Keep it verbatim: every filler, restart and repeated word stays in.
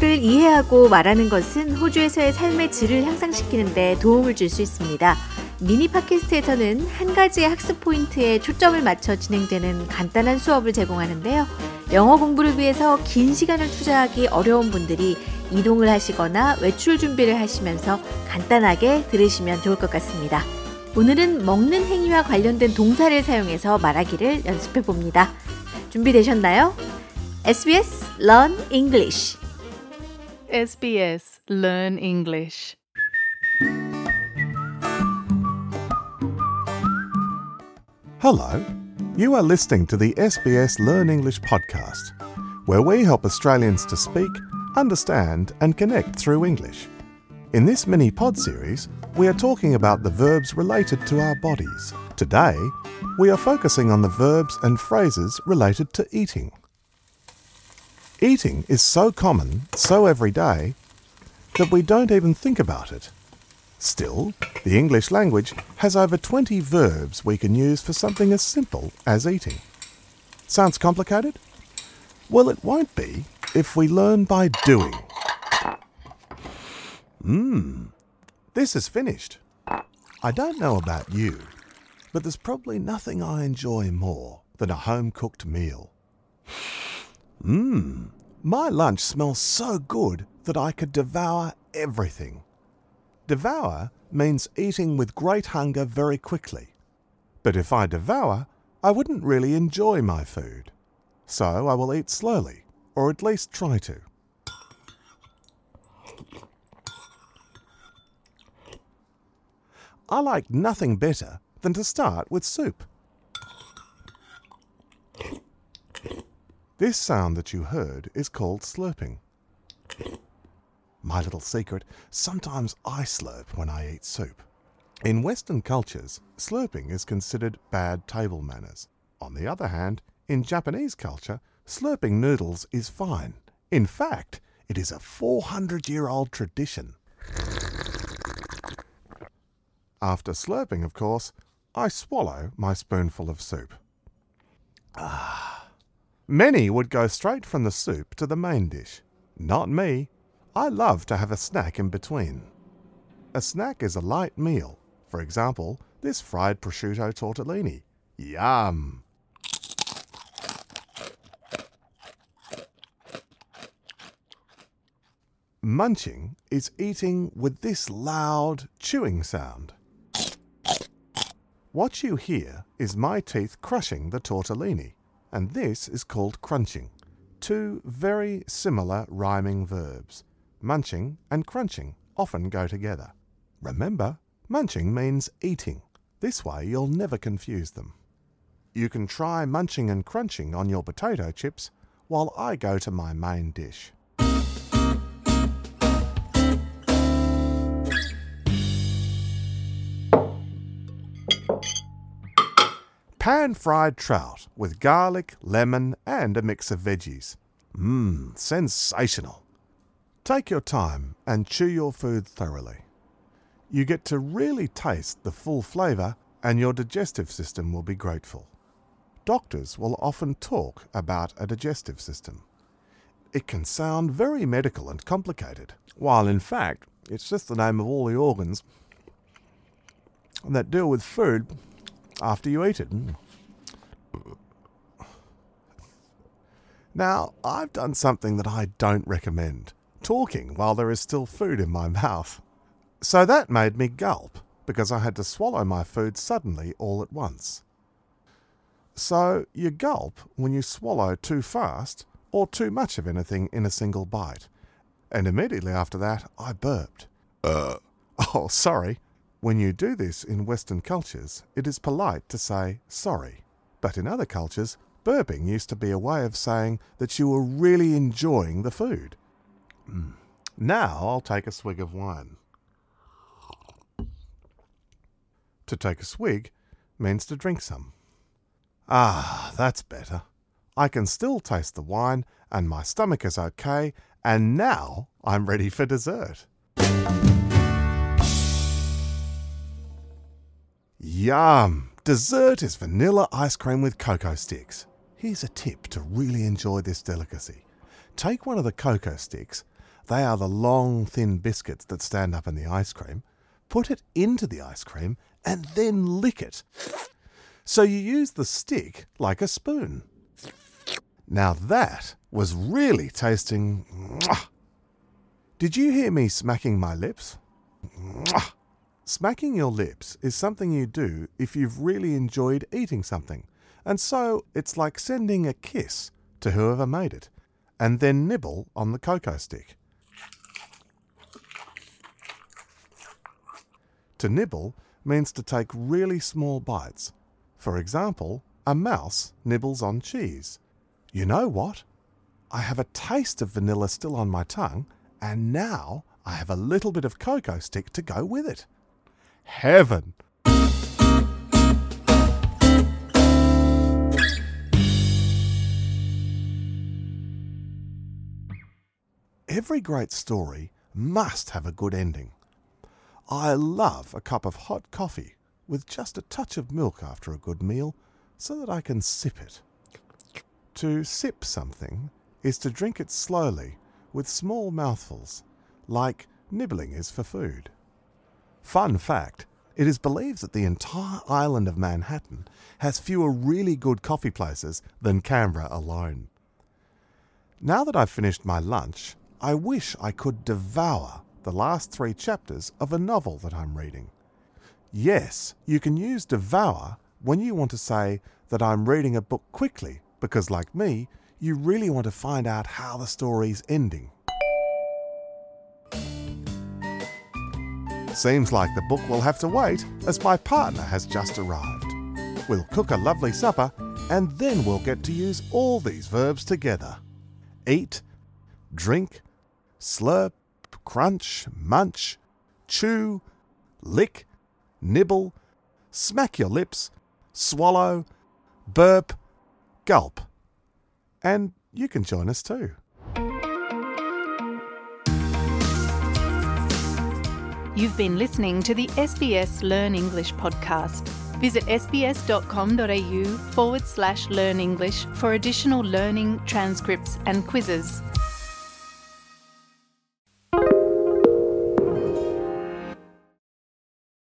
영어를 이해하고 말하는 것은 호주에서의 삶의 질을 향상시키는 데 도움을 줄 수 있습니다. 미니 팟캐스트에서는 한 가지의 학습 포인트에 초점을 맞춰 진행되는 간단한 수업을 제공하는데요. 영어 공부를 위해서 긴 시간을 투자하기 어려운 분들이 이동을 하시거나 외출 준비를 하시면서 간단하게 들으시면 좋을 것 같습니다. 오늘은 먹는 행위와 관련된 동사를 사용해서 말하기를 연습해 봅니다. 준비되셨나요? 에스비에스 Learn English. 에스비에스 Learn English. Hello. You are listening to the 에스비에스 Learn English podcast, where we help Australians to speak, understand and connect through English. In this mini pod series, we are talking about the verbs related to our bodies. Today, we are focusing on the verbs and phrases related to eating. Eating is so common, so everyday, that we don't even think about it. Still, the English language has over twenty verbs we can use for something as simple as eating. Sounds complicated? Well, it won't be if we learn by doing. Mmm, this is finished. I don't know about you, but there's probably nothing I enjoy more than a home-cooked meal. Mmm, my lunch smells so good that I could devour everything. Devour means eating with great hunger very quickly. But if I devour, I wouldn't really enjoy my food. So I will eat slowly, or at least try to. I like nothing better than to start with soup. This sound that you heard is called slurping. My little secret, sometimes I slurp when I eat soup. In Western cultures, slurping is considered bad table manners. On the other hand, in Japanese culture, slurping noodles is fine. In fact, it is a four hundred year old tradition. After slurping, of course, I swallow my spoonful of soup. Ah. Many would go straight from the soup to the main dish. Not me. I love to have a snack in between. A snack is a light meal. For example, this fried prosciutto tortellini. Yum! Munching is eating with this loud chewing sound. What you hear is my teeth crushing the tortellini. And this is called crunching. Two very similar rhyming verbs. Munching and crunching often go together. Remember, munching means eating. This way you'll never confuse them. You can try munching and crunching on your potato chips while I go to my main dish. Pan-fried trout with garlic, lemon and a mix of veggies. Mmm, sensational. Take your time and chew your food thoroughly. You get to really taste the full flavour and your digestive system will be grateful. Doctors will often talk about a digestive system. It can sound very medical and complicated, while in fact it's just the name of all the organs that deal with food after you eat it. Now, I've done something that I don't recommend. Talking while there is still food in my mouth. So that made me gulp, because I had to swallow my food suddenly all at once. So, you gulp when you swallow too fast or too much of anything in a single bite. And immediately after that, I burped. Uh. Oh, sorry. When you do this in Western cultures, it is polite to say sorry. But in other cultures, burping used to be a way of saying that you were really enjoying the food. Mm. Now I'll take a swig of wine. To take a swig means to drink some. Ah, that's better. I can still taste the wine and my stomach is okay, and now I'm ready for dessert. Yum! Dessert is vanilla ice cream with cocoa sticks. Here's a tip to really enjoy this delicacy. Take one of the cocoa sticks They are the long, thin biscuits that stand up in the ice cream. Put it into the ice cream and then lick it. So you use the stick like a spoon. Now that was really tasting... Did you hear me smacking my lips? Smacking your lips is something you do if you've really enjoyed eating something. And so it's like sending a kiss to whoever made it, and then nibble on the cocoa stick. To nibble means to take really small bites. For example, a mouse nibbles on cheese. You know what? I have a taste of vanilla still on my tongue, and now I have a little bit of cocoa stick to go with it. Heaven! Every great story must have a good ending. I love a cup of hot coffee with just a touch of milk after a good meal so that I can sip it. To sip something is to drink it slowly with small mouthfuls, like nibbling is for food. Fun fact, it is believed that the entire island of Manhattan has fewer really good coffee places than Canberra alone. Now that I've finished my lunch, I wish I could devour the last three chapters of a novel that I'm reading. Yes, you can use devour when you want to say that I'm reading a book quickly because, like me, you really want to find out how the story's ending. Seems like the book will have to wait as my partner has just arrived. We'll cook a lovely supper and then we'll get to use all these verbs together. Eat, drink, slurp, crunch, munch, chew, lick, nibble, smack your lips, swallow, burp, gulp. And you can join us too. You've been listening to the S B S Learn English podcast. Visit s b s dot com dot a u forward slash learn english for additional learning, transcripts and quizzes.